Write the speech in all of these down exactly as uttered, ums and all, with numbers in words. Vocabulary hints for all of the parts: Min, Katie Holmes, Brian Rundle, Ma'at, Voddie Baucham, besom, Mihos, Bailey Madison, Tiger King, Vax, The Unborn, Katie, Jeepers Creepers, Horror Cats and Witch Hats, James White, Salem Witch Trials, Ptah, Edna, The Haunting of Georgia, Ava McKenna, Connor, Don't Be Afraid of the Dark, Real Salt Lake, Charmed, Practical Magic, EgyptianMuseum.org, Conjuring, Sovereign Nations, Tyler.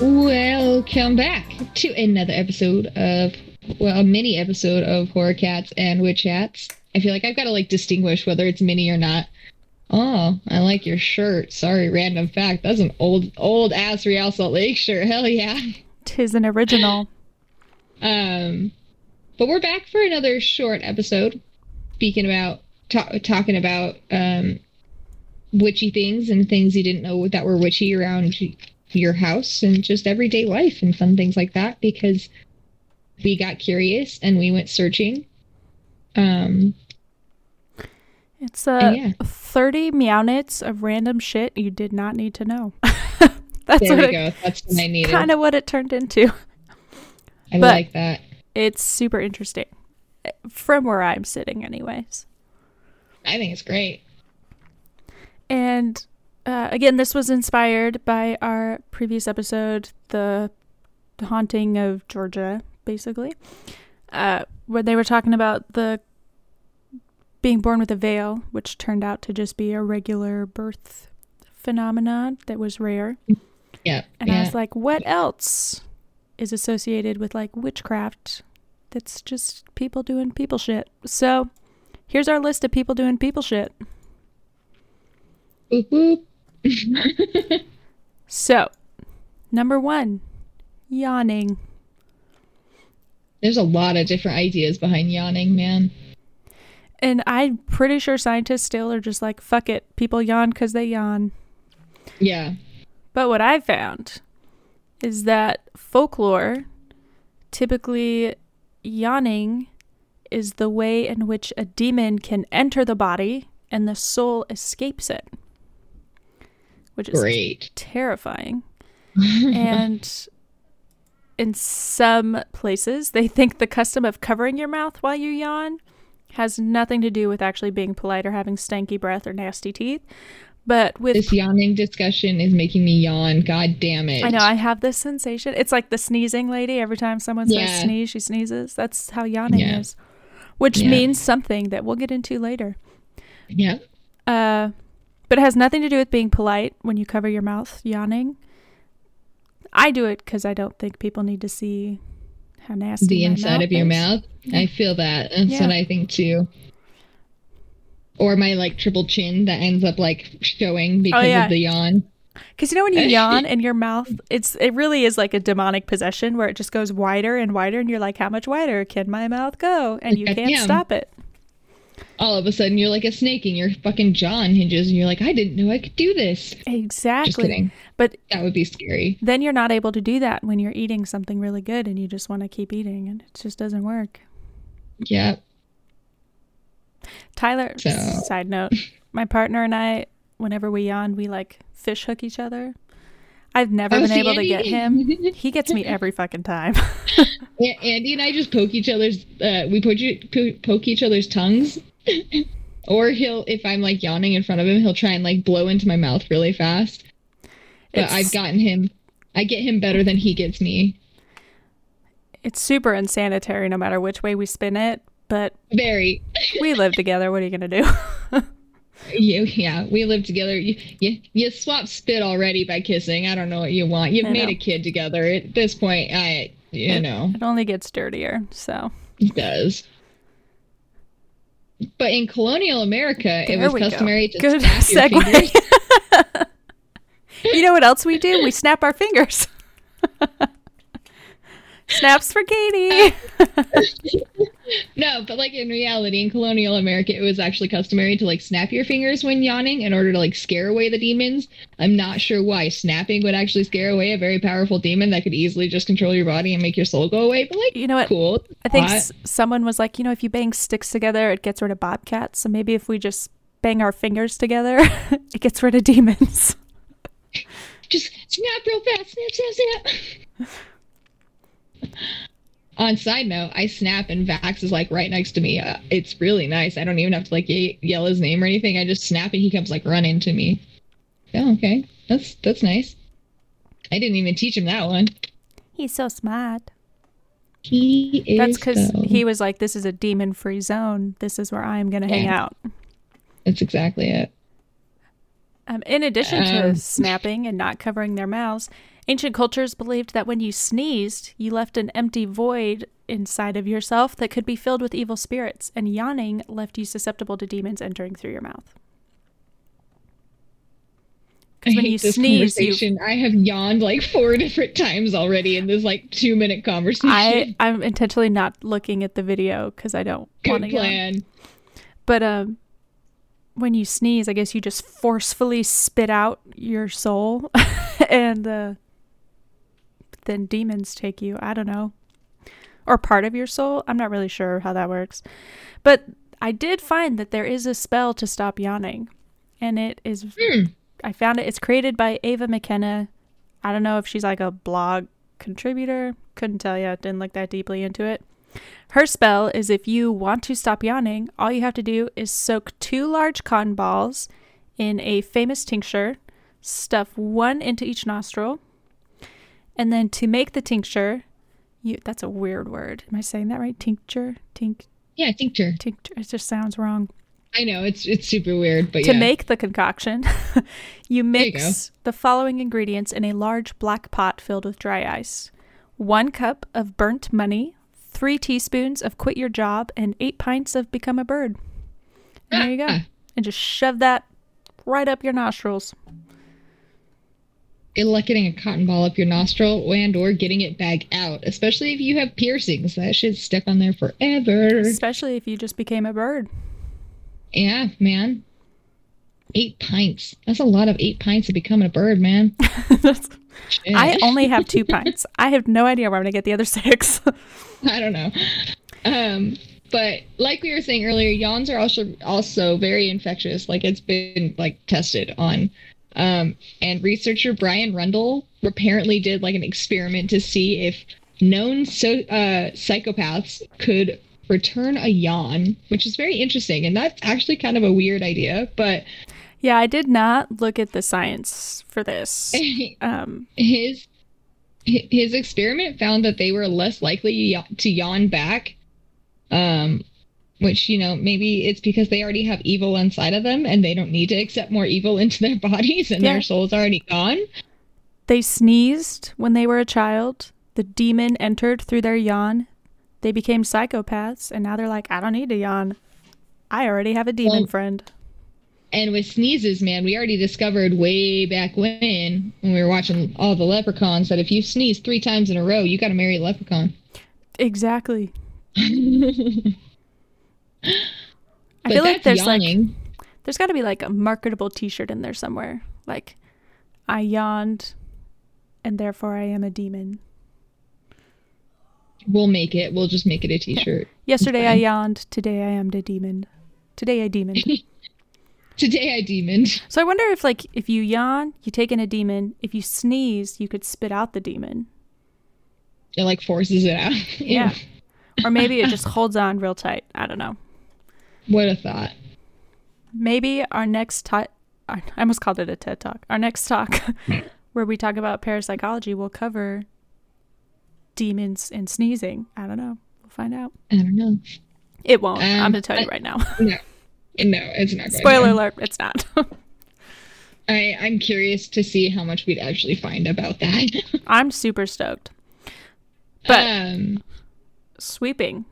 Welcome back to another episode of, well, a mini episode of Horror Cats and Witch Hats. I feel like I've got to, like, distinguish whether it's mini or not. Oh, I like your shirt. Sorry, random fact. That's an old, old-ass Real Salt Lake shirt. Hell yeah. Tis an original. um, But we're back for another short episode, speaking about, ta- talking about um, witchy things and things you didn't know that were witchy around your house and just everyday life and fun things like that, because we got curious and we went searching. Um, it's uh, yeah. thirty meow minutes of random shit you did not need to know. That's there what we it, go. That's what I needed. Kind of what it turned into. I but like that. It's super interesting from where I'm sitting, anyways. I think it's great. And Uh, again, this was inspired by our previous episode, The Haunting of Georgia, basically, uh, where they were talking about the being born with a veil, which turned out to just be a regular birth phenomenon that was rare. Yeah. And yeah. I was like, what else is associated with, like, witchcraft that's just people doing people shit? So here's our list of people doing people shit. Boop, boop. So, number one, yawning. There's a lot of different ideas behind yawning, man. And I'm pretty sure scientists still are just like, fuck it, people yawn because they yawn. Yeah. But what I found is that folklore, typically yawning is the way in which a demon can enter the body and the soul escapes it. Which is Great. terrifying. And in some places, they think the custom of covering your mouth while you yawn has nothing to do with actually being polite or having stanky breath or nasty teeth. But with this yawning discussion is making me yawn. God damn it. I know. I have this sensation. It's like the sneezing lady. Every time someone says yeah. sneeze, she sneezes. That's how yawning yeah. is, which yeah. means something that we'll get into later. Yeah. Uh, But it has nothing to do with being polite when you cover your mouth yawning. I do it because I don't think people need to see how nasty the inside of your mouth. Yeah. I feel that. That's yeah. what I think too. Or my, like, triple chin that ends up, like, showing because oh, yeah. of the yawn. Because, you know, when you yawn and your mouth, it's it really is like a demonic possession where it just goes wider and wider, and you're like, how much wider can my mouth go? And you can't yeah. stop it. All of a sudden, you're like a snake, and your fucking jaw hinges, and you're like, I didn't know I could do this. Exactly. Just kidding. But that would be scary. Then you're not able to do that when you're eating something really good, and you just want to keep eating, and it just doesn't work. Yeah. Tyler, so. Side note, my partner and I, whenever we yawn, we, like, fish hook each other. I've never oh, been see, able Andy. to get him. He gets me every fucking time. yeah, Andy and I just poke each other's, uh, we poke, poke each other's tongues. Or he'll, if I'm, like, yawning in front of him, he'll try and, like, blow into my mouth really fast. But it's, I've gotten him, I get him better than he gets me. It's super unsanitary no matter which way we spin it, but very. We live together. What are you going to do? You, yeah, we live together. You, you, you swap spit already by kissing. I don't know what you want. You've I made know. a kid together. At this point, I, you it, know. It only gets dirtier, so. It does. But in colonial America, there it was customary go. to Good snap your segue. fingers. You know what else we do? We snap our fingers. Snaps for Katie. No, but, like, in reality, in colonial America, it was actually customary to, like, snap your fingers when yawning in order to, like, scare away the demons. I'm not sure why snapping would actually scare away a very powerful demon that could easily just control your body and make your soul go away. But, like, you know what? Cool. I think s- someone was like, you know, if you bang sticks together, it gets rid of bobcats. So maybe if we just bang our fingers together, it gets rid of demons. Just snap real fast. Snap, snap, snap. On side note, I snap and Vax is, like, right next to me. Uh, it's really nice. I don't even have to, like, ye- yell his name or anything. I just snap and he comes, like, running to me. Oh, okay. That's that's nice. I didn't even teach him that one. He's so smart. He is. That's because so... he was like, this is a demon-free zone. This is where I'm going to yeah. hang out. That's exactly it. Um, in addition um... to snapping and not covering their mouths, Ancient cultures believed that when you sneezed, you left an empty void inside of yourself that could be filled with evil spirits, and yawning left you susceptible to demons entering through your mouth. Because when you sneeze, you... I have yawned like four different times already in this like two minute conversation. I, I'm intentionally not looking at the video because I don't want to yawn. But um, when you sneeze, I guess you just forcefully spit out your soul, and uh, then demons take you. I don't know, or part of your soul. I'm not really sure how that works, but I did find that there is a spell to stop yawning, and it is. Hmm. I found it. It's created by Ava McKenna. I don't know if she's like a blog contributor. Couldn't tell you. Didn't look that deeply into it. Her spell is if you want to stop yawning, all you have to do is soak two large cotton balls in a famous tincture, stuff one into each nostril, and then to make the tincture, you that's a weird word. Am I saying that right? Tincture? Tink? Yeah, tincture. Tincture. It just sounds wrong. I know, it's it's super weird, but to yeah. To make the concoction, you mix you the following ingredients in a large black pot filled with dry ice. One cup of burnt money, three teaspoons of quit your job, and eight pints of become a bird. And there you go. And just shove that right up your nostrils. It's like getting a cotton ball up your nostril and or getting it back out, especially if you have piercings. That shit's stuck on there forever. Especially if you just became a bird. Yeah, man. Eight pints. That's a lot of eight pints of becoming a bird, man. That's, I only have two pints. I have no idea where I'm going to get the other six. I don't know. Um, but like we were saying earlier, yawns are also, also very infectious. Like it's been like tested on. Um, and researcher Brian Rundle apparently did like an experiment to see if known so, uh, psychopaths could return a yawn, which is very interesting, and that's actually kind of a weird idea, but yeah, I did not look at the science for this. um his his experiment found that they were less likely to yawn back, um which, you know, maybe it's because they already have evil inside of them and they don't need to accept more evil into their bodies, and yeah. Their soul's already gone. They sneezed when they were a child, the demon entered through their yawn. They became psychopaths, and now they're like, I don't need to yawn. I already have a demon well, friend. And with sneezes, man, we already discovered way back when, when we were watching all the leprechauns, that if you sneeze three times in a row, you got to marry a leprechaun. Exactly. I but feel like there's yawning. like, there's got to be like a marketable t-shirt in there somewhere. Like, I yawned, and therefore I am a demon. We'll make it. We'll just make it a t-shirt. Yesterday I yawned. Today I am the demon. Today I demoned. Today I demoned. So I wonder if, like, if you yawn, you take in a demon. If you sneeze, you could spit out the demon. It, like, forces it out. Yeah. Or maybe it just holds on real tight. I don't know. What a thought. Maybe our next talk, I almost called it a TED Talk. Our next talk where we talk about parapsychology will cover demons and sneezing. I don't know. We'll find out. I don't know. It won't. Um, I'm going to tell you I, right now. No. No, it's not going to. Spoiler alert, it's not. I, I'm curious to see how much we'd actually find about that. I'm super stoked. But um, sweeping.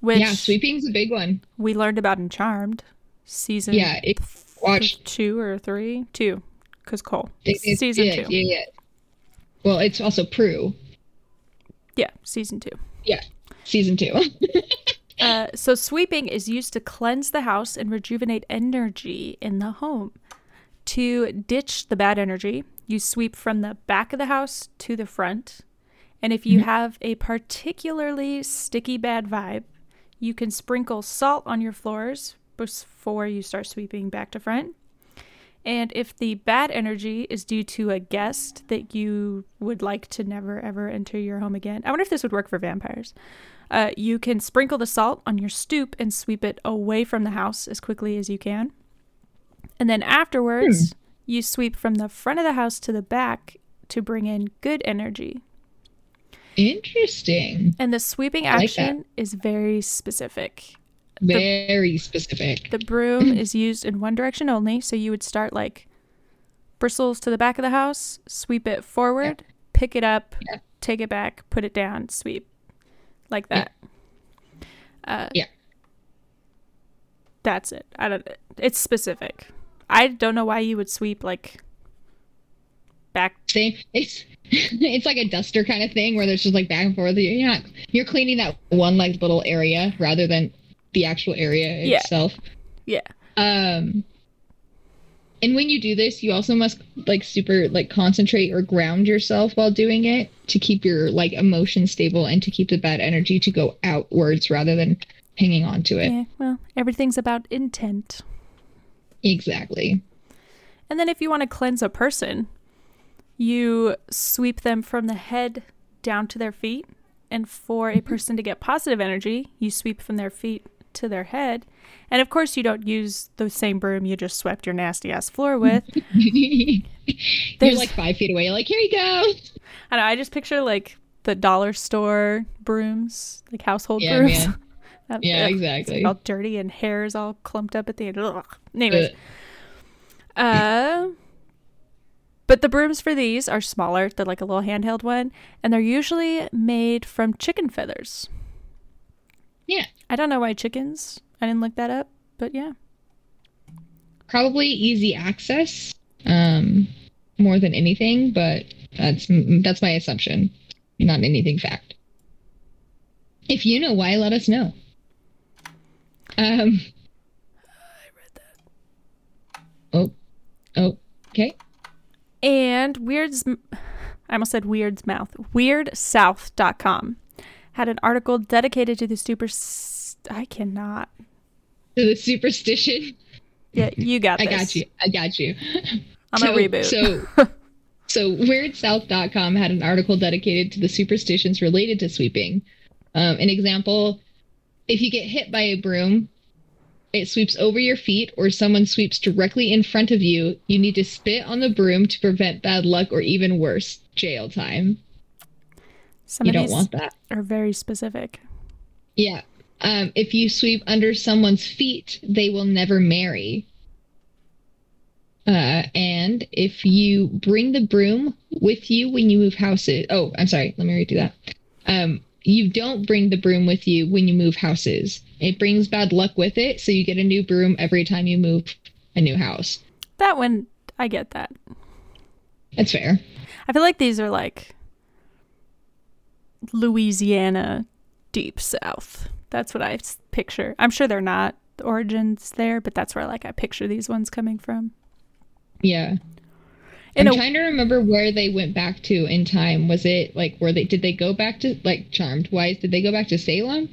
Which yeah, sweeping's a big one. We learned about in Charmed. Season yeah, it, watch, two or three? Two. Because Cole. It, it, season yeah, two. Yeah, yeah. Well, it's also Prue. Yeah, season two. Yeah, season two. uh, so sweeping is used to cleanse the house and rejuvenate energy in the home. To ditch the bad energy, you sweep from the back of the house to the front. And if you mm-hmm. have a particularly sticky bad vibe, you can sprinkle salt on your floors before you start sweeping back to front. And if the bad energy is due to a guest that you would like to never, ever enter your home again. I wonder if this would work for vampires. Uh, you can sprinkle the salt on your stoop and sweep it away from the house as quickly as you can. And then afterwards, hmm. you sweep from the front of the house to the back to bring in good energy. Interesting. And the sweeping action like is very specific. Very the, specific. The broom is used in one direction only, so you would start like bristles to the back of the house, sweep it forward, yeah. pick it up, yeah. take it back, put it down, sweep. Like that. Yeah. Uh, yeah. That's it. I don't. It's specific. I don't know why you would sweep like back. Same. It's it's like a duster kind of thing where there's just like back and forth. You're not you're cleaning that one like little area rather than the actual area yeah. itself. Yeah. Um. And when you do this, you also must like super like concentrate or ground yourself while doing it to keep your like emotion stable and to keep the bad energy to go outwards rather than hanging on to it. Yeah, well, everything's about intent. Exactly. And then if you want to cleanse a person, you sweep them from the head down to their feet. And for a person to get positive energy, you sweep from their feet to their head. And of course, you don't use the same broom you just swept your nasty ass floor with. You're like five feet away. You're like, here you go. I know. I just picture like the dollar store brooms, like household yeah, brooms. Man. That, yeah, ugh, exactly. It's all dirty and hairs all clumped up at the end. Ugh. Anyways. Ugh. Uh, but the brooms for these are smaller. They're like a little handheld one. And they're usually made from chicken feathers. Yeah. I don't know why chickens. I didn't look that up. But yeah. Probably easy access um, more than anything. But that's that's my assumption. Not anything fact. If you know why, let us know. Um, I read that. Oh, oh, okay. And Weird's, I almost said Weird's Mouth. Weird South dot com had an article dedicated to the super. I cannot. To the superstition. Yeah, you got this. I got you. I got you. I'm so, a reboot. So, so Weird South dot com had an article dedicated to the superstitions related to sweeping. Um, an example: if you get hit by a broom, it sweeps over your feet, or someone sweeps directly in front of you, you need to spit on the broom to prevent bad luck or even worse, jail time. Some you of don't these want that. Are very specific. Yeah. Um, if you sweep under someone's feet, they will never marry. Uh, and if you bring the broom with you when you move houses, oh, I'm sorry. Let me redo that. Um, You don't bring the broom with you when you move houses. It brings bad luck with it, so you get a new broom every time you move a new house. That one, I get that. That's fair. I feel like these are like Louisiana, deep south. That's what I picture. I'm sure they're not the origins there, but that's where like I picture these ones coming from. Yeah. I'm trying to remember where they went back to in time. Was it like where they did they go back to like Charmed wise? Did they go back to Salem?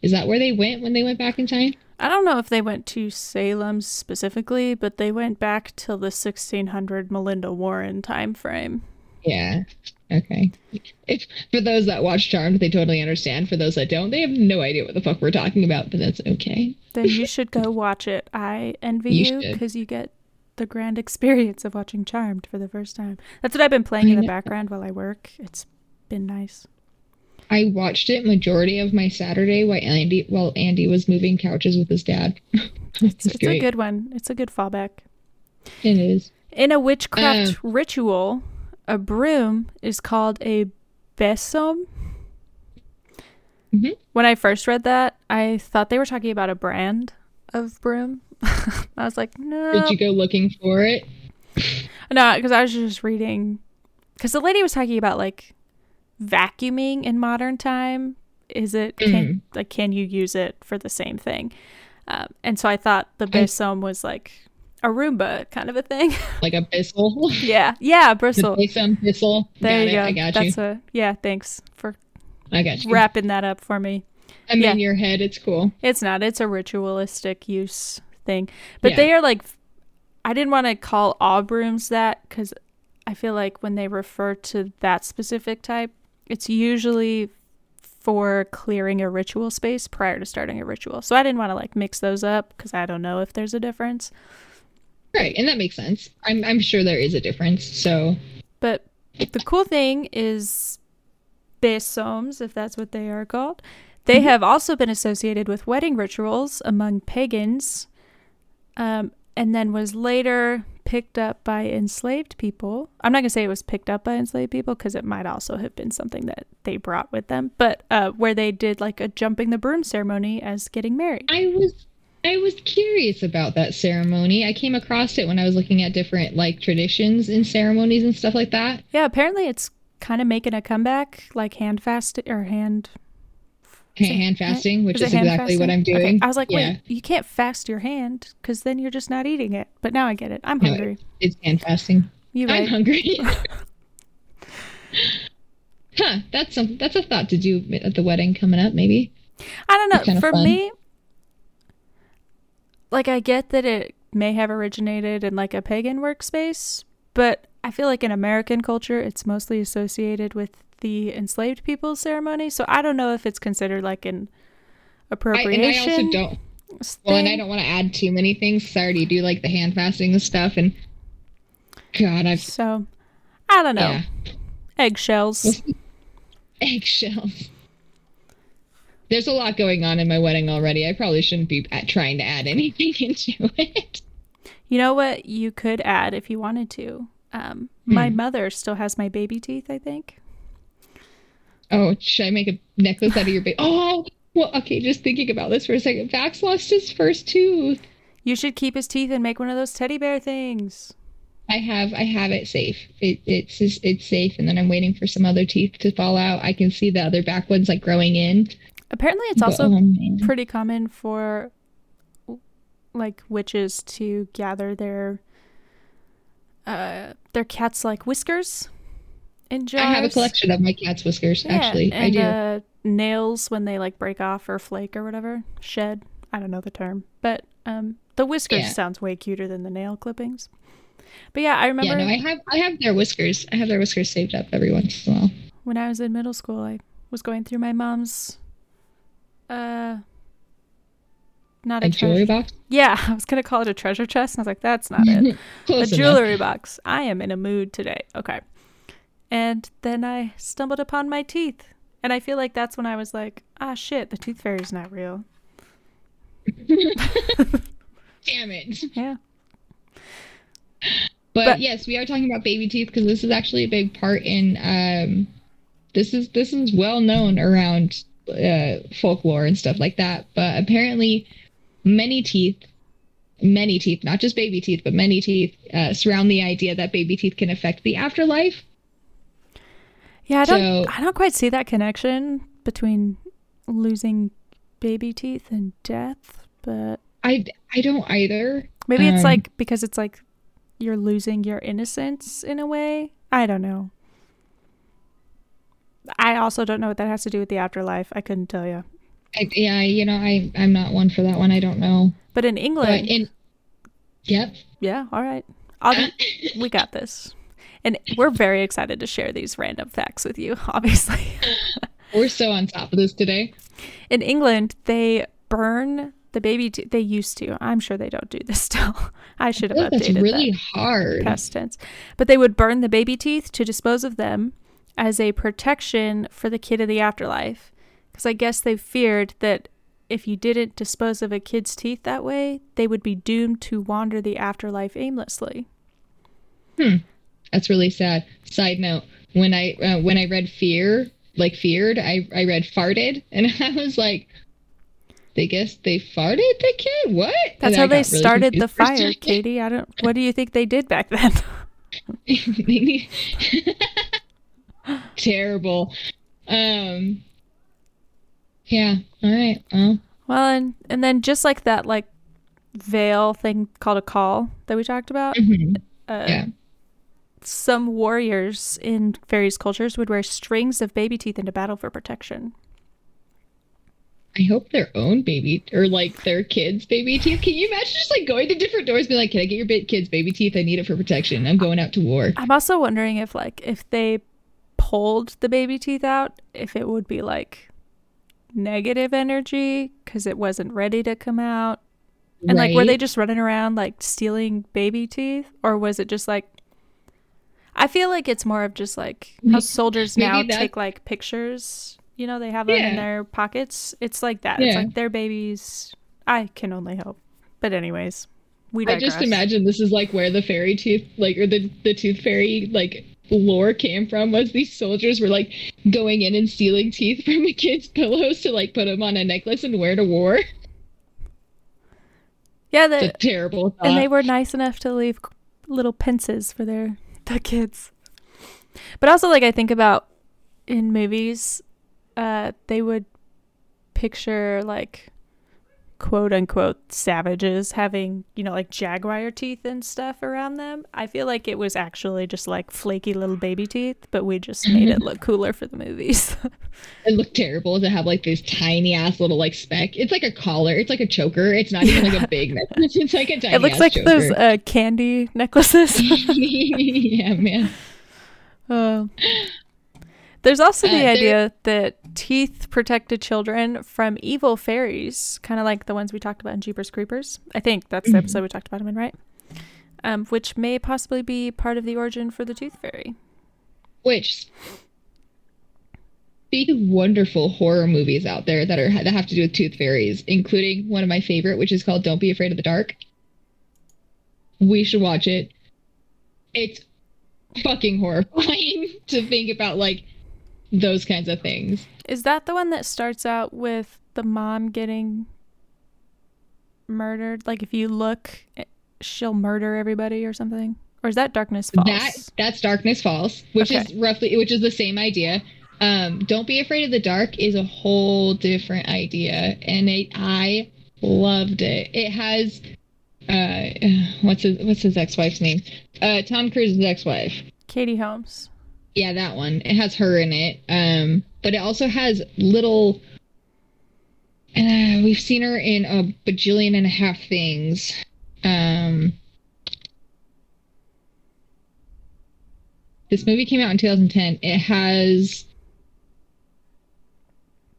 Is that where they went when they went back in time? I don't know if they went to Salem specifically, but they went back till the sixteen hundred Melinda Warren time frame. Yeah. Okay. If, for those that watch Charmed, they totally understand. For those that don't, they have no idea what the fuck we're talking about, but that's okay. Then you should go watch it. I envy you because you, you get the grand experience of watching Charmed for the first time. That's what I've been playing in the background while I work. It's been nice. I watched it majority of my Saturday while Andy while Andy was moving couches with his dad. it's it's a good one. It's a good fallback. It is. In a witchcraft uh, ritual, a broom is called a besom. Mm-hmm. When I first read that, I thought they were talking about a brand of broom. I was like, no. Did you go looking for it? No, because I was just reading. Because the lady was talking about like vacuuming in modern time. Is it mm. can, like can you use it for the same thing? Um, and so I thought the besom was like a Roomba kind of a thing. Like a bristle. Yeah, yeah, bristle. The besom bristle. There got you it. Go. I got That's you. A, yeah, thanks for I got you. Wrapping that up for me. I'm yeah. in your head. It's cool. It's not. It's a ritualistic use. Thing. But yeah. They are like, I didn't want to call all brooms that because I feel like when they refer to that specific type, it's usually for clearing a ritual space prior to starting a ritual. So I didn't want to like mix those up because I don't know if there's a difference. Right, and that makes sense. I'm I'm sure there is a difference. So, but the cool thing is, besoms, if that's what they are called, they mm-hmm. have also been associated with wedding rituals among pagans. Um, and then was later picked up by enslaved people. I'm not going to say it was picked up by enslaved people because it might also have been something that they brought with them, but uh, where they did like a jumping the broom ceremony as getting married. I was I was curious about that ceremony. I came across it when I was looking at different like traditions and ceremonies and stuff like that. Yeah, apparently it's kind of making a comeback, like hand fast or hand... hand fasting, which is, is exactly fasting? What I'm doing. Okay. I was like, yeah. Wait, you can't fast your hand because then you're just not eating it. But now I get it. I'm hungry. No, it's hand fasting. You right? I'm hungry. Huh? That's something. That's a thought to do at the wedding coming up, maybe. I don't know. For fun. me, like I get that it may have originated in like a pagan workspace, but I feel like in American culture, it's mostly associated with the enslaved people's ceremony, so I don't know if it's considered like an appropriation. I, and I also don't thing. Well, and I don't want to add too many things. Sorry, do you do like the hand fasting and stuff? And God, I've so I don't know. Yeah. Eggshells. Eggshells. There's a lot going on in my wedding already. I probably shouldn't be trying to add anything into it. You know what you could add if you wanted to? Um, my hmm. mother still has my baby teeth, I think. Oh, should I make a necklace out of your baby? Oh, well, okay, just thinking about this for a second. Vax lost his first tooth. You should keep his teeth and make one of those teddy bear things. I have I have it safe. It, it's just, it's safe, and then I'm waiting for some other teeth to fall out. I can see the other back ones, like, growing in. Apparently it's also but, oh, pretty common for, like, witches to gather their, uh, their cat's, like, whiskers. Jars. I have a collection of my cat's whiskers, yeah, actually. And, I do. Uh, nails when they like break off or flake or whatever. Shed. I don't know the term. But um, the whiskers yeah. sounds way cuter than the nail clippings. But yeah, I remember. Yeah, no, I have I have their whiskers. I have their whiskers saved up every once in a while. When I was in middle school, I was going through my mom's. Uh, not a, a jewelry box? Yeah, I was going to call it a treasure chest. And I was like, that's not it. A jewelry box. I am in a mood today. Okay. And then I stumbled upon my teeth. And I feel like that's when I was like, ah, shit, the tooth fairy's not real. Damn it. Yeah. But, but yes, we are talking about baby teeth because this is actually a big part in, um, this is this is well known around uh, folklore and stuff like that. But apparently many teeth, many teeth, not just baby teeth, but many teeth uh, surround the idea that baby teeth can affect the afterlife. Yeah, I don't, so, I don't quite see that connection between losing baby teeth and death, but... I, I don't either. Maybe um, it's like, because it's like you're losing your innocence in a way. I don't know. I also don't know what that has to do with the afterlife. I couldn't tell you. I, yeah, you know, I, I'm not one for that one. I don't know. But in England... But in, yep. Yeah, all right. I'll be, we got this. And we're very excited to share these random facts with you, obviously. We're so on top of this today. In England, they burn the baby teeth. They used to. I'm sure they don't do this still. I should I have updated that's really that hard. Past tense. But they would burn the baby teeth to dispose of them as a protection for the kid of the afterlife. Because I guess they feared that if you didn't dispose of a kid's teeth that way, they would be doomed to wander the afterlife aimlessly. Hmm. That's really sad. Side note, when I uh, when I read fear, like feared, I, I read farted, and I was like, they guess they farted the kid? What? That's and how I they started really the fire, Katie. I don't. What do you think they did back then? Terrible. Um. Yeah. All right. Well. Well, and and then just like that, like veil thing called a call that we talked about. Mm-hmm. Uh, yeah. Some warriors in various cultures would wear strings of baby teeth into battle for protection. I hope their own baby or like their kids' baby teeth. Can you imagine just like going to different doors and be like, can I get your kids' baby teeth? I need it for protection. I'm going out to war. I'm also wondering if like if they pulled the baby teeth out, if it would be like negative energy because it wasn't ready to come out. And right. Like, were they just running around like stealing baby teeth, or was it just like, I feel like it's more of just like how soldiers now take like pictures, you know, they have them yeah. in their pockets. It's like that. Yeah. It's like their babies. I can only hope. But anyways. We digress. I just imagine this is like where the fairy tooth, like, or the, the tooth fairy, like, lore came from, was these soldiers were like going in and stealing teeth from a kid's pillows to like put them on a necklace and wear to war. Yeah, the terrible thought. And they were nice enough to leave little pences for their the kids. But also, like, I think about in movies, uh, they would picture like quote unquote savages having, you know, like jaguar teeth and stuff around them. I feel like it was actually just like flaky little baby teeth, but we just made it look cooler for the movies. It looked terrible to have like this tiny ass little like speck. It's like a collar. It's like a choker. It's not even yeah. like a big necklace. It's like a tiny. It looks ass like choker. Those uh, candy necklaces. Yeah, man. Uh, there's also the uh, idea that teeth protected children from evil fairies, kind of like the ones we talked about in Jeepers Creepers. I think that's mm-hmm. the episode we talked about them in, right? Um, which may possibly be part of the origin for the tooth fairy. Which, big wonderful horror movies out there that are that have to do with tooth fairies, including one of my favorite, which is called Don't Be Afraid of the Dark. We should watch it. It's fucking horrifying to think about, like, those kinds of things. Is that the one that starts out with the mom getting murdered? Like, if you look, she'll murder everybody or something? Or is that Darkness Falls? That that's Darkness Falls, which okay. is roughly, which is the same idea. Um, Don't Be Afraid of the Dark is a whole different idea, and it, I loved it. It has uh, what's his what's his ex-wife's name? Uh, Tom Cruise's ex-wife, Katie Holmes. Yeah, that one. It has her in it. Um, but it also has little... Uh, we've seen her in a bajillion and a half things. Um, this movie came out in two thousand ten. It has...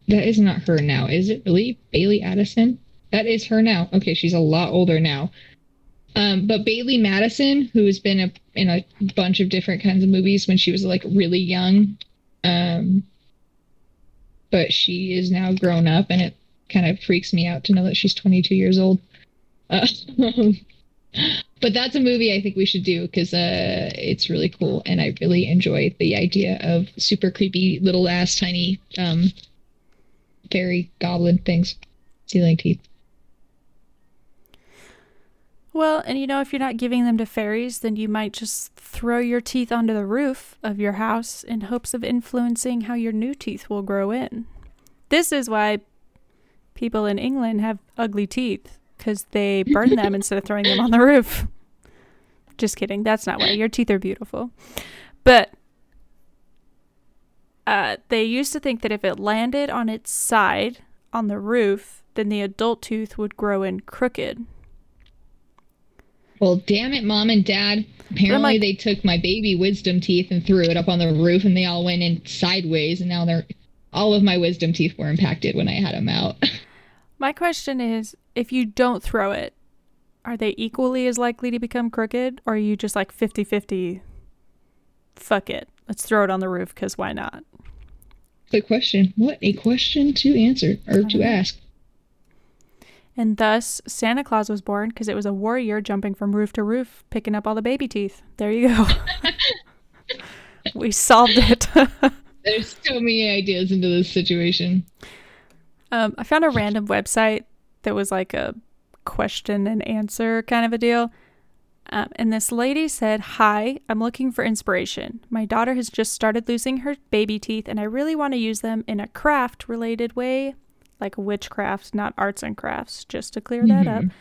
That is not her now, is it really? Bailey Madison? That is her now. Okay, she's a lot older now. Um, but Bailey Madison, who's been a, in a bunch of different kinds of movies when she was, like, really young, um, but she is now grown up, and it kind of freaks me out to know that she's twenty-two years old. Uh, but that's a movie I think we should do, because uh, it's really cool, and I really enjoy the idea of super creepy little-ass tiny um, fairy goblin things stealing teeth. Well, and you know, if you're not giving them to fairies, then you might just throw your teeth onto the roof of your house in hopes of influencing how your new teeth will grow in. This is why people in England have ugly teeth, because they burn them instead of throwing them on the roof. Just kidding. That's not why. Your teeth are beautiful. But uh, they used to think that if it landed on its side on the roof, then the adult tooth would grow in crooked. Well, damn it, Mom and Dad. Apparently like, they took my baby wisdom teeth and threw it up on the roof, and they all went in sideways, and now they're all of my wisdom teeth were impacted when I had them out. My question is, if you don't throw it, are they equally as likely to become crooked, or are you just like fifty-fifty, fuck it, let's throw it on the roof, because why not? Good question. What a question to answer, or to know. ask. And thus, Santa Claus was born, because it was a warrior jumping from roof to roof, picking up all the baby teeth. There you go. We solved it. There's so many ideas into this situation. Um, I found a random website that was like a question and answer kind of a deal. Um, and this lady said, "Hi, I'm looking for inspiration. My daughter has just started losing her baby teeth, and I really want to use them in a craft-related way. Like witchcraft, not arts and crafts, just to clear that mm-hmm. up.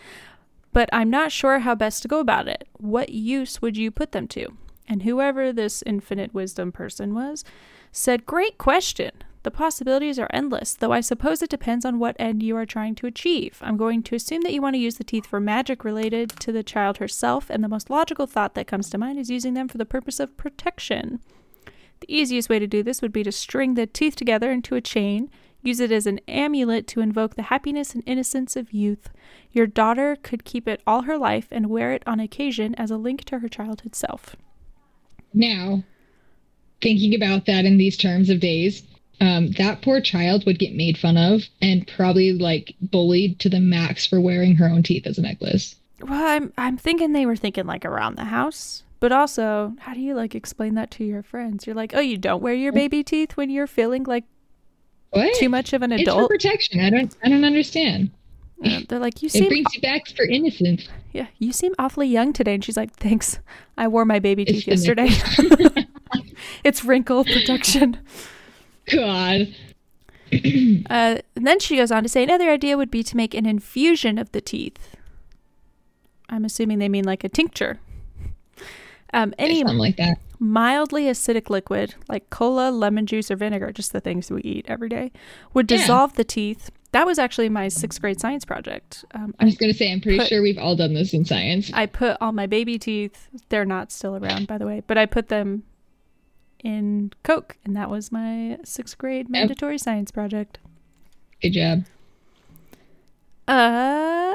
But I'm not sure how best to go about it. What use would you put them to?" And whoever this infinite wisdom person was said, "Great question. The possibilities are endless, though I suppose it depends on what end you are trying to achieve. I'm going to assume that you want to use the teeth for magic related to the child herself, and the most logical thought that comes to mind is using them for the purpose of protection. The easiest way to do this would be to string the teeth together into a chain. Use it as an amulet to invoke the happiness and innocence of youth. Your daughter could keep it all her life and wear it on occasion as a link to her childhood self." Now, thinking about that in these terms of days, um, that poor child would get made fun of and probably like bullied to the max for wearing her own teeth as a necklace. Well, I'm I'm thinking they were thinking like around the house, but also how do you like explain that to your friends? You're like, oh, you don't wear your baby teeth when you're feeling like what? Too much of an adult. It's for protection. I don't I don't understand. Uh, they're like, you seem. It brings you back for innocence. Yeah, you seem awfully young today, and she's like, thanks. I wore my baby teeth it's yesterday. It's wrinkle protection. God. Uh, and then she goes on to say another idea would be to make an infusion of the teeth. I'm assuming they mean like a tincture. Um, any like that. Mildly acidic liquid like cola, lemon juice, or vinegar, just the things we eat every day, would dissolve yeah. the teeth. That was actually my sixth grade science project. Um, I was going to say, I'm pretty put, sure we've all done this in science. I put all my baby teeth. They're not still around, by the way, but I put them in Coke, and that was my sixth grade mandatory yep. science project. Good job. Uh,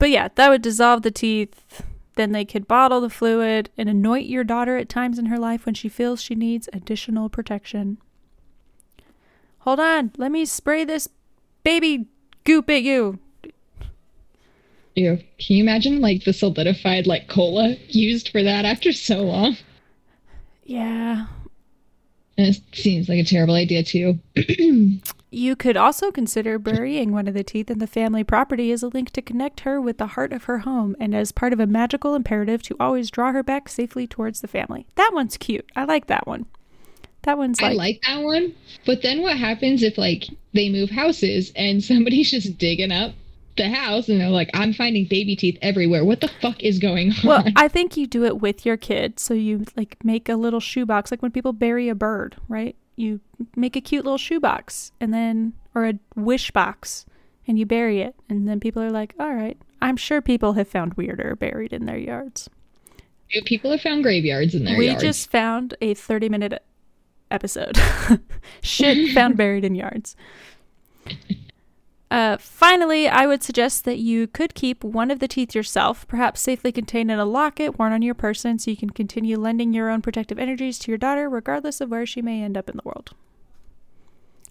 but yeah, that would dissolve the teeth. Then they could bottle the fluid and anoint your daughter at times in her life when she feels she needs additional protection. Hold on, let me spray this baby goop at you. Ew. Can you imagine like the solidified like cola used for that after so long? Yeah. And it seems like a terrible idea too. You could also consider burying one of the teeth in the family property as a link to connect her with the heart of her home and as part of a magical imperative to always draw her back safely towards the family. That one's cute. I like that one. That one's like... I like that one. But then what happens if like they move houses and somebody's just digging up the house and they're like, I'm finding baby teeth everywhere. What the fuck is going on? Well, I think you do it with your kid. So you like make a little shoebox like when people bury a bird, right? You make a cute little shoebox and then, or a wish box, and you bury it. And then people are like, all right, I'm sure people have found weirder buried in their yards. People have found graveyards in their we yards. We just found a thirty minute episode. Shit found buried in yards. Uh, finally, I would suggest that you could keep one of the teeth yourself, perhaps safely contained in a locket worn on your person, so you can continue lending your own protective energies to your daughter, regardless of where she may end up in the world.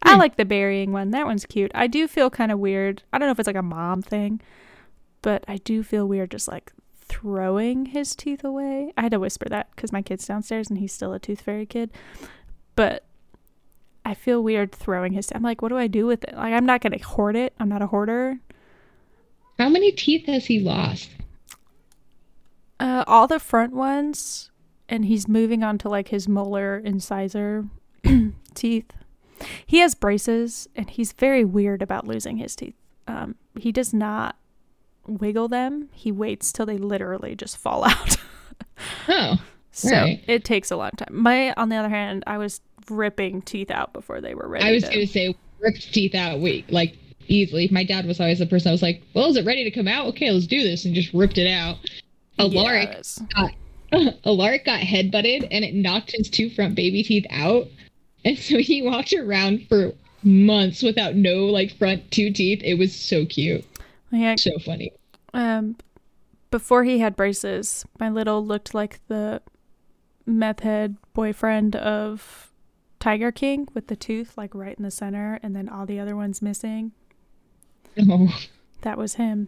Hmm. I like the burying one. That one's cute. I do feel kind of weird. I don't know if it's like a mom thing, but I do feel weird just like throwing his teeth away. I had to whisper that because my kid's downstairs and he's still a tooth fairy kid. But I feel weird throwing his... I'm like, what do I do with it? Like, I'm not going to hoard it. I'm not a hoarder. How many teeth has he lost? Uh, all the front ones. And he's moving on to, like, his molar incisor teeth. He has braces, and he's very weird about losing his teeth. Um, he does not wiggle them. He waits till they literally just fall out. Oh, so right. It takes a long time. My, on the other hand, I was... ripping teeth out before they were ready. I was to. gonna say ripped teeth out we like easily. My dad was always the person I was like, well, is it ready to come out? Okay, let's do this, and just ripped it out. Alaric yes. got Alaric got headbutted and it knocked his two front baby teeth out. And so he walked around for months without no like front two teeth. It was so cute. Yeah. So funny. Um before he had braces, my little looked like the meth head boyfriend of Tiger King with the tooth like right in the center and then all the other ones missing. Oh. That was him.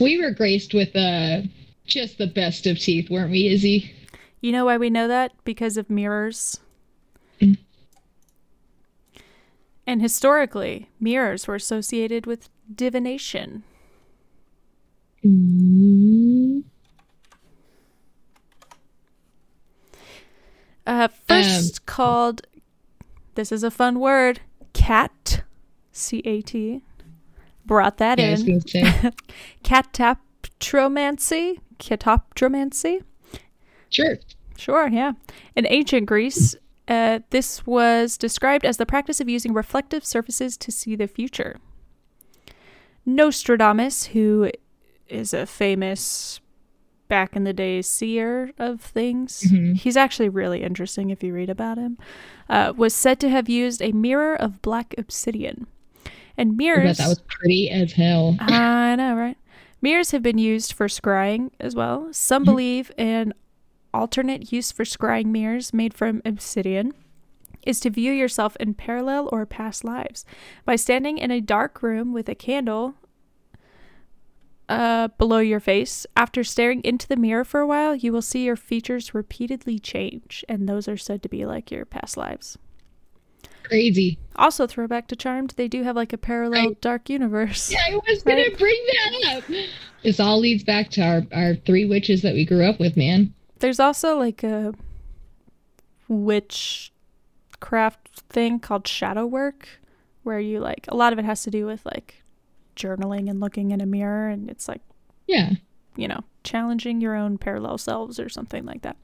We were graced with uh, just the best of teeth, weren't we, Izzy? You know why we know that? Because of mirrors. Mm. And historically, mirrors were associated with divination. Mm. Uh, first um. called... This is a fun word. Cat, C A T. Brought that yeah, in. Catoptromancy. Catoptromancy. Sure. Sure, yeah. In ancient Greece, uh, this was described as the practice of using reflective surfaces to see the future. Nostradamus, who is a famous back in the day seer of things, mm-hmm. he's actually really interesting if you read about him, uh, was said to have used a mirror of black obsidian. And mirrors... I bet that was pretty as hell. I know, right? Mirrors have been used for scrying as well. Some mm-hmm. believe an alternate use for scrying mirrors made from obsidian is to view yourself in parallel or past lives. By standing in a dark room with a candle... uh, below your face. After staring into the mirror for a while, you will see your features repeatedly change, and those are said to be like your past lives. Crazy. Also, throwback to Charmed, they do have like a parallel I, dark universe. Yeah, I was right? gonna bring that up. This all leads back to our, our three witches that we grew up with, man. There's also like a witchcraft thing called shadow work, where you like a lot of it has to do with like journaling and looking in a mirror, and it's like, yeah, you know, challenging your own parallel selves or something like that.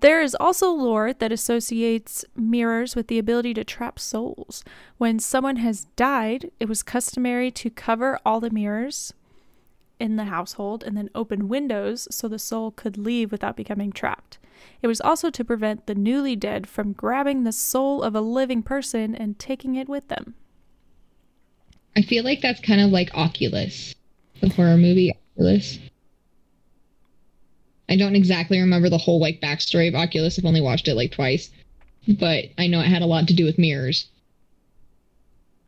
There is also lore that associates mirrors with the ability to trap souls. When someone has died, it was customary to cover all the mirrors in the household and then open windows so the soul could leave without becoming trapped. It was also to prevent the newly dead from grabbing the soul of a living person and taking it with them. I feel like that's kind of like Oculus, the horror movie Oculus. I don't exactly remember the whole, like, backstory of Oculus. I've only watched it, like, twice. But I know it had a lot to do with mirrors.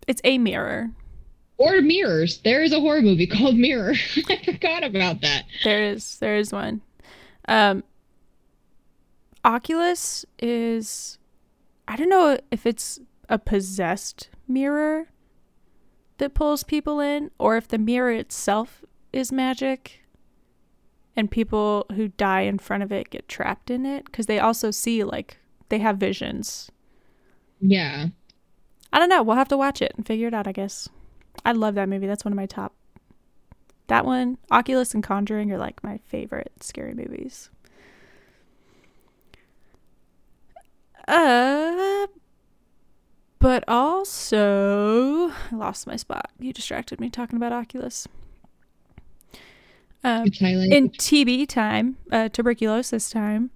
It's a mirror. Or mirrors. There is a horror movie called Mirror. I forgot about that. There is. There is one. Um, Oculus is... I don't know if it's a possessed mirror that pulls people in, or if the mirror itself is magic. And people who die in front of it get trapped in it. Because they also see, like, they have visions. Yeah. I don't know. We'll have to watch it and figure it out, I guess. I love that movie. That's one of my top. That one, Oculus and Conjuring are, like, my favorite scary movies. Uh, but also, I lost my spot. You distracted me talking about Oculus. Um, in T B time, uh, tuberculosis time,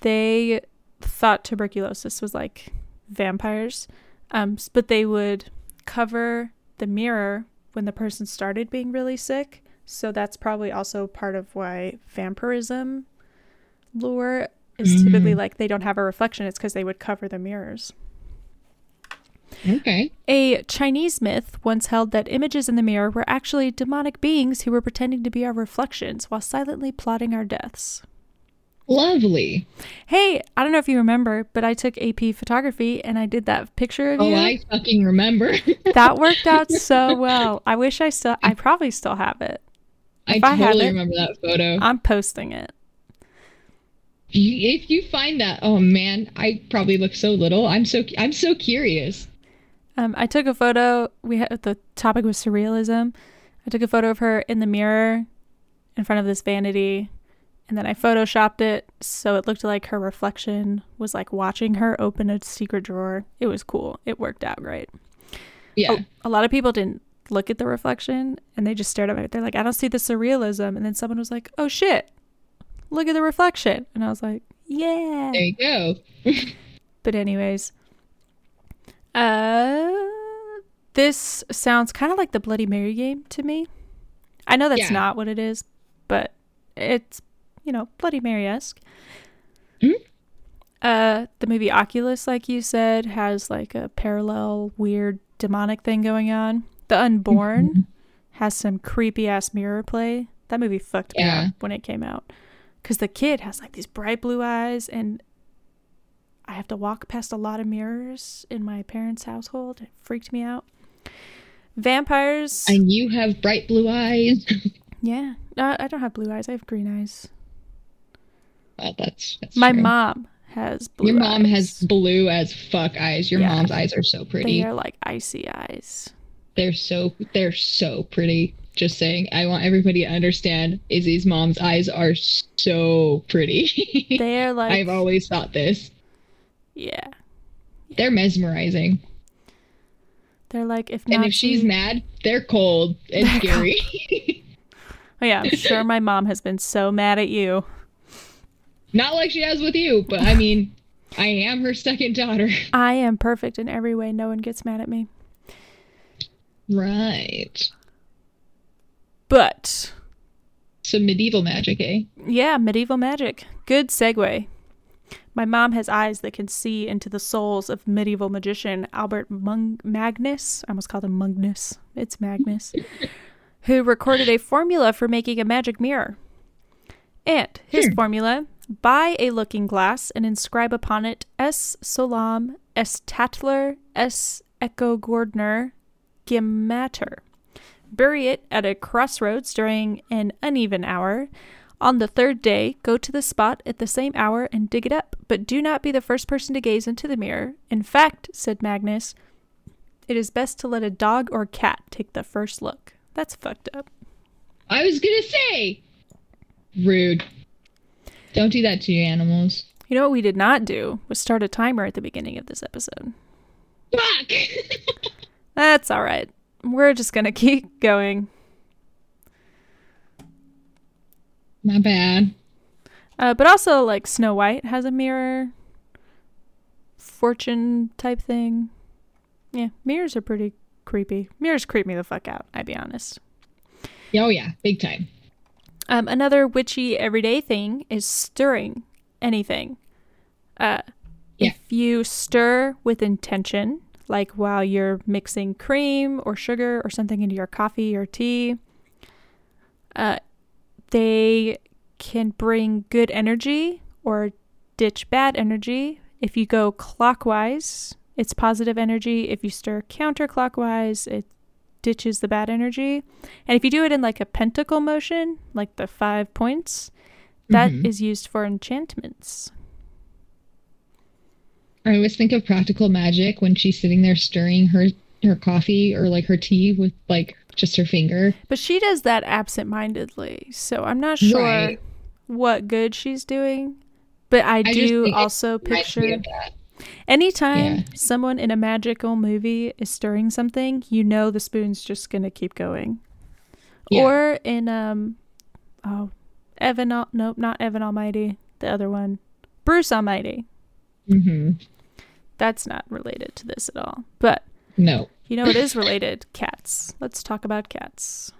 they thought tuberculosis was like vampires, um, but they would cover the mirror when the person started being really sick. So that's probably also part of why vampirism lore is mm-hmm. typically like they don't have a reflection. It's because they would cover the mirrors. Okay. A Chinese myth once held that images in the mirror were actually demonic beings who were pretending to be our reflections while silently plotting our deaths. Lovely. Hey, I don't know if you remember, but I took A P photography and I did that picture of oh, you. Oh, I fucking remember. That worked out so well. I wish I still, I probably still have it. If I totally I it, remember that photo. I'm posting it. If you find that, oh man, I probably look so little. I'm so, I'm so curious. Um, I took a photo, we had, the topic was surrealism. I took a photo of her in the mirror in front of this vanity, and then I photoshopped it so it looked like her reflection was like watching her open a secret drawer. It was cool. It worked out great. Yeah. Oh, a lot of people didn't look at the reflection and they just stared at it. They're like, I don't see the surrealism. And then someone was like, oh shit, look at the reflection. And I was like, yeah. There you go. But anyways... Uh, this sounds kind of like the Bloody Mary game to me. I know that's yeah. not what it is, but it's, you know, Bloody Mary-esque. Mm-hmm. Uh, the movie Oculus, like you said, has like a parallel weird demonic thing going on. The Unborn mm-hmm. has some creepy ass mirror play. That movie fucked yeah. me up when it came out. Because the kid has like these bright blue eyes, and I have to walk past a lot of mirrors in my parents' household. It freaked me out. Vampires. And you have bright blue eyes. Yeah. Uh, I don't have blue eyes. I have green eyes. Well, that's, that's My true. mom has blue eyes. Your mom eyes. has blue as fuck eyes. Your yeah. mom's eyes are so pretty. They're like icy eyes. They're so, they're so pretty. Just saying. I want everybody to understand Izzy's mom's eyes are so pretty. They're like. I've always thought this. Yeah. yeah. They're mesmerizing. They're like, if not. And if she's mad, they're cold and they're scary. Cold. Oh, yeah. I'm sure my mom has been so mad at you. Not like she has with you, but I mean, I am her second daughter. I am perfect in every way. No one gets mad at me. Right. But. Some medieval magic, eh? Yeah, medieval magic. Good segue. My mom has eyes that can see into the souls of medieval magician Albert Mung- Magnus. I almost called him Magnus. It's Magnus. who recorded a formula for making a magic mirror. And his hmm. formula, buy a looking glass and inscribe upon it S. Solam, S. Tatler, S. Echo Gordner, Gimater. Bury it at a crossroads during an uneven hour. On the third day, go to the spot at the same hour and dig it up, but do not be the first person to gaze into the mirror. In fact, said Magnus, it is best to let a dog or cat take the first look. That's fucked up. I was gonna say! Rude. Don't do that to your animals. You know what we did not do was start a timer at the beginning of this episode. Fuck! That's alright. We're just gonna keep going. My bad. Uh, but also, like, Snow White has a mirror fortune type thing. Yeah, mirrors are pretty creepy. Mirrors creep me the fuck out, I'd be honest. Oh yeah, big time. Um, another witchy everyday thing is stirring anything. Uh, yeah. If you stir with intention, like while you're mixing cream or sugar or something into your coffee or tea, uh, they can bring good energy or ditch bad energy. If you go clockwise, it's positive energy. If you stir counterclockwise, it ditches the bad energy. And if you do it in like a pentacle motion, like the five points, that mm-hmm. is used for enchantments. I always think of Practical Magic when she's sitting there stirring her, her coffee or like her tea with like just her finger. But she does that absentmindedly, so I'm not sure right. what good she's doing. But I, I do also picture anytime yeah. someone in a magical movie is stirring something, you know the spoon's just gonna keep going. Yeah. Or in um oh Evan Al- nope not Evan Almighty, the other one, Bruce Almighty. Mm-hmm. That's not related to this at all. But no. You know, it is related. Cats. Let's talk about cats.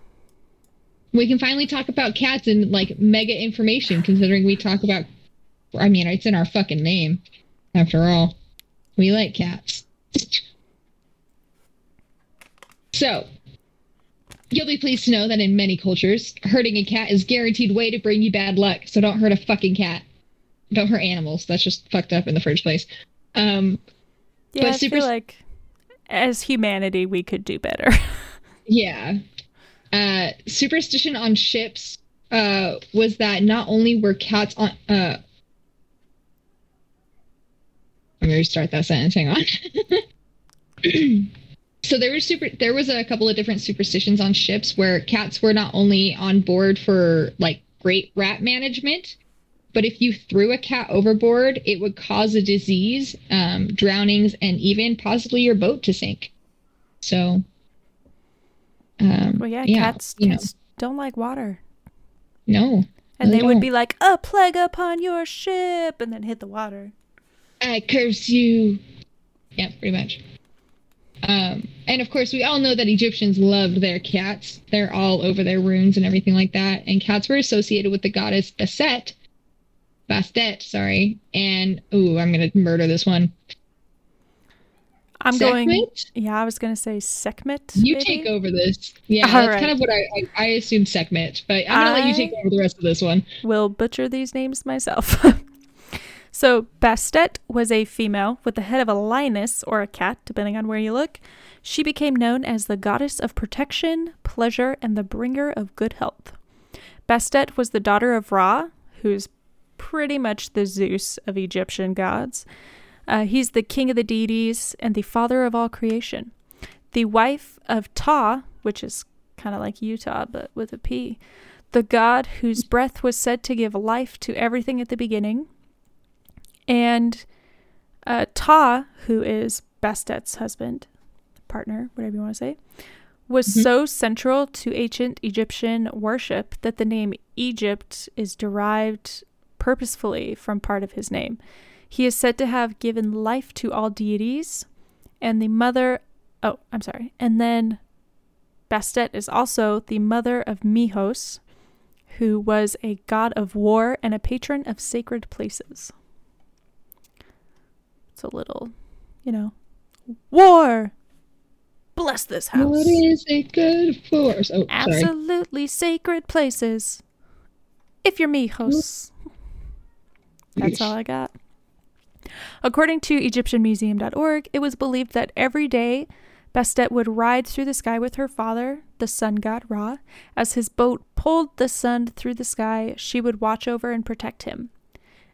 We can finally talk about cats and like mega information, considering we talk about, I mean, it's in our fucking name. After all, we like cats. So, you'll be pleased to know that in many cultures, hurting a cat is a guaranteed way to bring you bad luck. So don't hurt a fucking cat. Don't hurt animals. That's just fucked up in the first place. Um, yeah, but I super- feel like... as humanity, we could do better. yeah. Uh, superstition on ships uh, was that not only were cats on... Uh, let me restart that sentence. Hang on. so there were super. There was a couple of different superstitions on ships where cats were not only on board for like great rat management, but if you threw a cat overboard, it would cause a disease, um, drownings, and even possibly your boat to sink. So, um, well, yeah, yeah cats, cats don't like water. No. And they, they would be like, a plague upon your ship, and then hit the water. I curse you. Yeah, pretty much. Um, and of course, we all know that Egyptians loved their cats. They're all over their ruins and everything like that. And cats were associated with the goddess Bastet, Bastet, sorry, and ooh, I'm gonna murder this one. I'm Sekhmet? going. Yeah, I was gonna say Sekhmet. You maybe? Take over this. Yeah, all that's right. kind of what I I, I assumed Sekhmet, but I'm gonna I let you take over the rest of this one. Will butcher these names myself. So Bastet was a female with the head of a lioness or a cat, depending on where you look. She became known as the goddess of protection, pleasure, and the bringer of good health. Bastet was the daughter of Ra, who's pretty much the Zeus of Egyptian gods. Uh, he's the king of the deities and the father of all creation. The wife of Ptah, which is kind of like Utah, but with a P, the god whose breath was said to give life to everything at the beginning. And uh, Ptah, who is Bastet's husband, partner, whatever you want to say, was mm-hmm. so central to ancient Egyptian worship that the name Egypt is derived purposefully from part of his name. He is said to have given life to all deities, and the mother oh I'm sorry and then Bastet is also the mother of Mihos, who was a god of war and a patron of sacred places. It's a little, you know, war, bless this house. What is it good for? Oh, absolutely sorry. Sacred places. If you're Mihos. That's all I got. According to Egyptian Museum dot org, it was believed that every day Bastet would ride through the sky with her father, the sun god Ra. As his boat pulled the sun through the sky, she would watch over and protect him.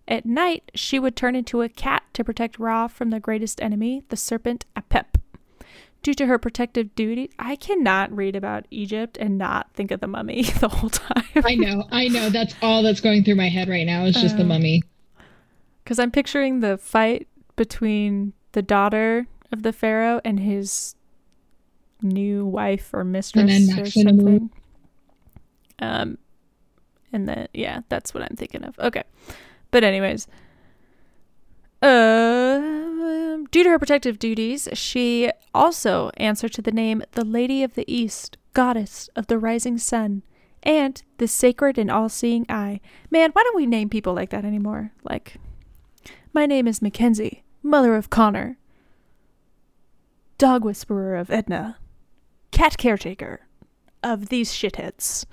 At night, she would turn into a cat to protect Ra from the greatest enemy, the serpent Apep. Due to her protective duty, I cannot read about Egypt and not think of the mummy the whole time. I know, I know. That's all that's going through my head right now is just um, the mummy. Because I'm picturing the fight between the daughter of the pharaoh and his new wife or mistress and then or something. Um, and then, yeah, that's what I'm thinking of. Okay. But anyways, uh, due to her protective duties, she also answered to the name the Lady of the East, Goddess of the Rising Sun, and the Sacred and All-Seeing Eye. Man, why don't we name people like that anymore? Like, my name is Mackenzie, Mother of Connor, Dog Whisperer of Edna, Cat Caretaker of these shitheads.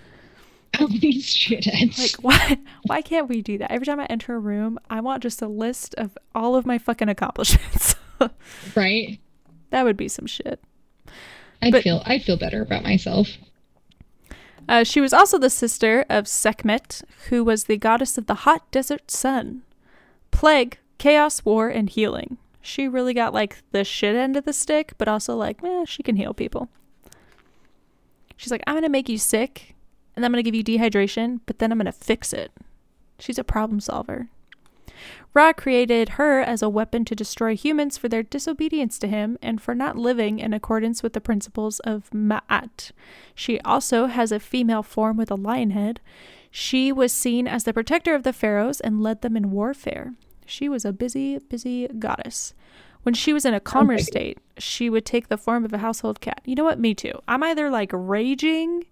Of these shitheads. Like, why why can't we do that? Every time I enter a room, I want just a list of all of my fucking accomplishments. Right? That would be some shit. I feel I feel better about myself. Uh, she was also the sister of Sekhmet, who was the goddess of the hot desert sun, plague, chaos, war, and healing. She really got, like, the shit end of the stick, but also, like, eh, she can heal people. She's like, I'm going to make you sick. And I'm going to give you dehydration, but then I'm going to fix it. She's a problem solver. Ra created her as a weapon to destroy humans for their disobedience to him and for not living in accordance with the principles of Ma'at. She also has a female form with a lion head. She was seen as the protector of the pharaohs and led them in warfare. She was a busy, busy goddess. When she was in a calmer okay. state, she would take the form of a household cat. You know what? Me too. I'm either like raging...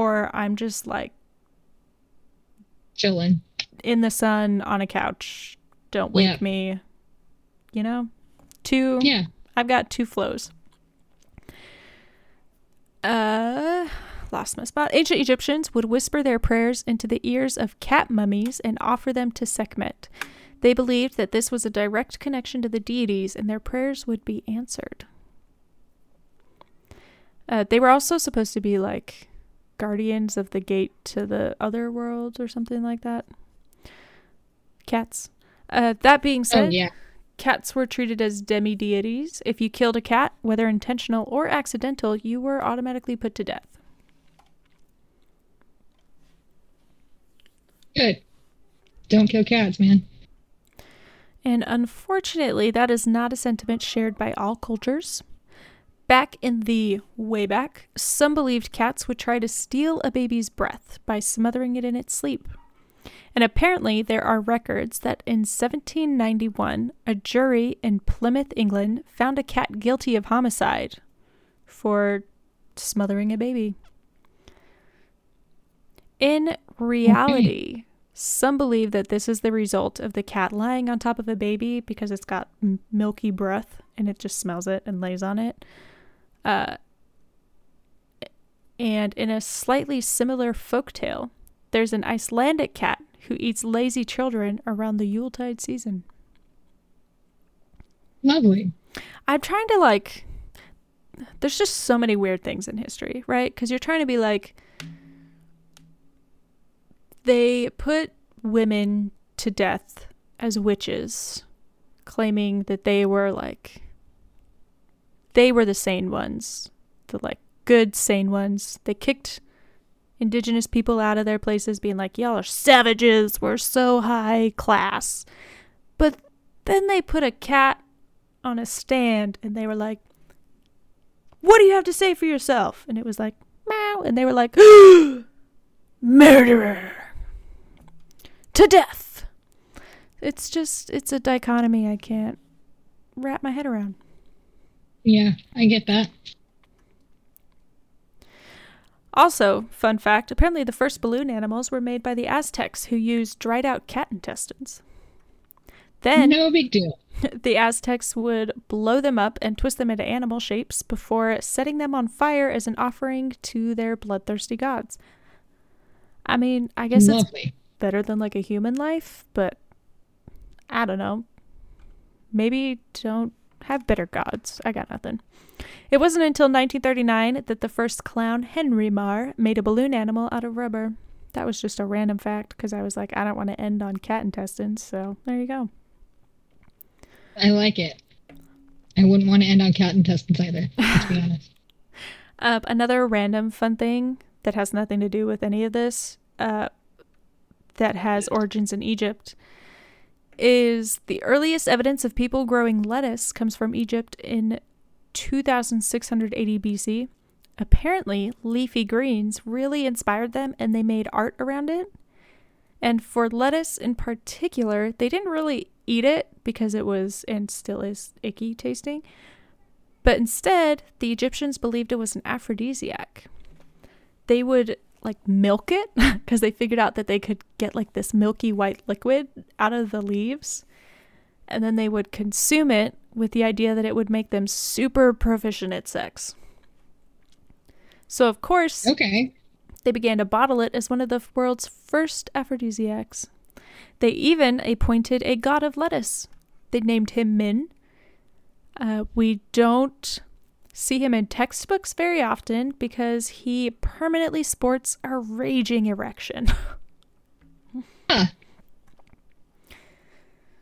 or I'm just like chilling in the sun on a couch. Don't wake yeah. me. You know, two. Yeah, I've got two flows. Uh, lost my spot. Ancient Egyptians would whisper their prayers into the ears of cat mummies and offer them to Sekhmet. They believed that this was a direct connection to the deities, and their prayers would be answered. Uh, they were also supposed to be like guardians of the gate to the other world or something like that. Cats. Uh, that being said, oh, yeah. cats were treated as demi-deities. If you killed a cat, whether intentional or accidental, you were automatically put to death. Good. Don't kill cats, man. And unfortunately, that is not a sentiment shared by all cultures. Back in the way back, some believed cats would try to steal a baby's breath by smothering it in its sleep. And apparently there are records that in seventeen ninety-one, a jury in Plymouth, England, found a cat guilty of homicide for smothering a baby. In reality, okay. some believe that this is the result of the cat lying on top of a baby because it's got m- milky breath and it just smells it and lays on it. Uh, and in a slightly similar folktale, there's an Icelandic cat who eats lazy children around the Yuletide season. Lovely. I'm trying to like, there's just so many weird things in history, right? Because you're trying to be like, they put women to death as witches, claiming that they were like, they were the sane ones, the like good sane ones. They kicked indigenous people out of their places being like, y'all are savages, we're so high class. But then they put a cat on a stand and they were like, what do you have to say for yourself? And it was like, meow. And they were like, murderer to death. It's just, it's a dichotomy I can't wrap my head around. Yeah, I get that. Also, fun fact, apparently the first balloon animals were made by the Aztecs, who used dried out cat intestines. Then, no big deal. The Aztecs would blow them up and twist them into animal shapes before setting them on fire as an offering to their bloodthirsty gods. I mean, I guess Lovely. It's better than like a human life, but I don't know. Maybe don't have better gods. I got nothing. It wasn't until nineteen thirty-nine that the first clown, Henry Marr, made a balloon animal out of rubber. That was just a random fact because I was like, I don't want to end on cat intestines, so there you go. I like it. I wouldn't want to end on cat intestines either, let's be honest. Uh, another random fun thing that has nothing to do with any of this, uh, that has origins in Egypt, is the earliest evidence of people growing lettuce comes from Egypt in two thousand six hundred eighty B C. Apparently, leafy greens really inspired them and they made art around it. And for lettuce in particular, they didn't really eat it because it was, and still is, icky tasting. But instead, the Egyptians believed it was an aphrodisiac. They would like milk it because they figured out that they could get like this milky white liquid out of the leaves. And then they would consume it with the idea that it would make them super proficient at sex. So of course, okay. They began to bottle it as one of the world's first aphrodisiacs. They even appointed a god of lettuce. They named him Min. Uh, we don't see him in textbooks very often because he permanently sports a raging erection. Huh.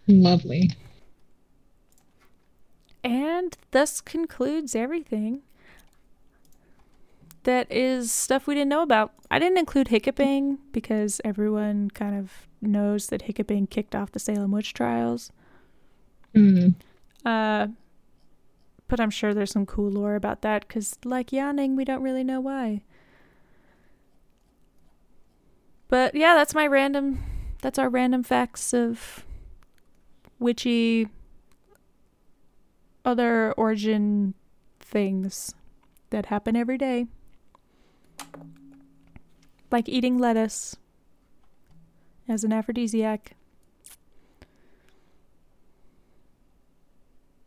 Lovely. And thus concludes everything. That is stuff we didn't know about. I didn't include hiccuping because everyone kind of knows that hiccuping kicked off the Salem witch trials. Mm. Uh, but I'm sure there's some cool lore about that because, like yawning, we don't really know why. But yeah, that's my random. That's our random facts of witchy other origin things that happen every day. Like eating lettuce as an aphrodisiac.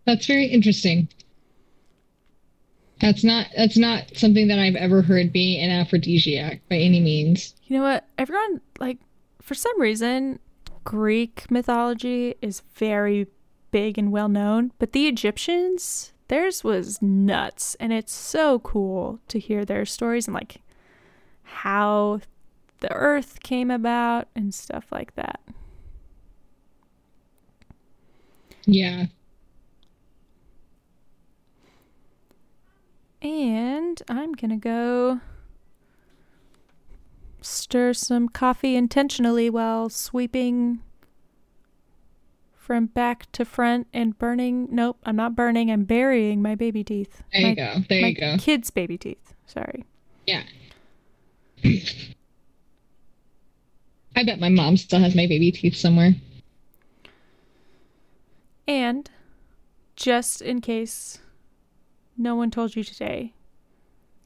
That's very interesting. That's not that's not something that I've ever heard be an aphrodisiac by any means. You know what? Everyone, like, for some reason, Greek mythology is very big and well known, but the Egyptians, theirs was nuts, and it's so cool to hear their stories and like how the earth came about and stuff like that. Yeah. And I'm gonna go stir some coffee intentionally while sweeping from back to front and burning. Nope, I'm not burning. I'm burying my baby teeth. There you my, go. There you go. My kids' baby teeth. Sorry. Yeah. I bet my mom still has my baby teeth somewhere. And just in case no one told you today,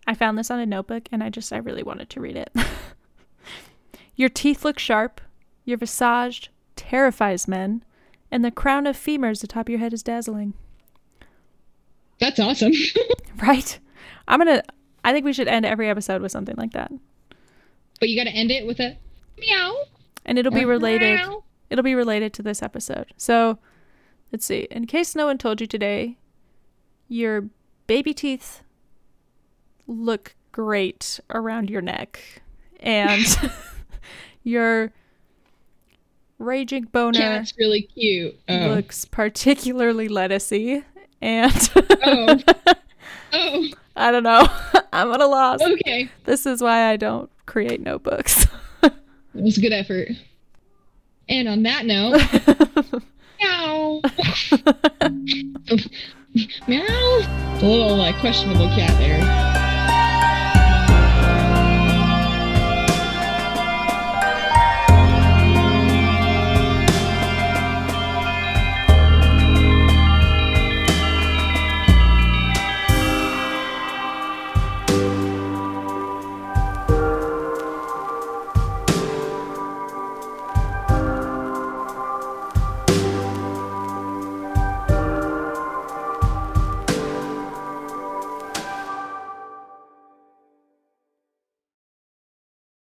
I found this on a notebook and I just, I really wanted to read it. Your teeth look sharp, your visage terrifies men, and the crown of femurs atop your head is dazzling. That's awesome. Right? I'm going to, I think we should end every episode with something like that. But you got to end it with a meow. And it'll be related. Meow. It'll be related to this episode. So let's see. In case no one told you today, your baby teeth look great around your neck. And your raging boner Cat's really cute. Oh. Looks particularly lettucey. And oh. Oh. I don't know. I'm at a loss. Okay. This is why I don't create notebooks. It was a good effort. And on that note, meow. Meow. A little uh, questionable cat there.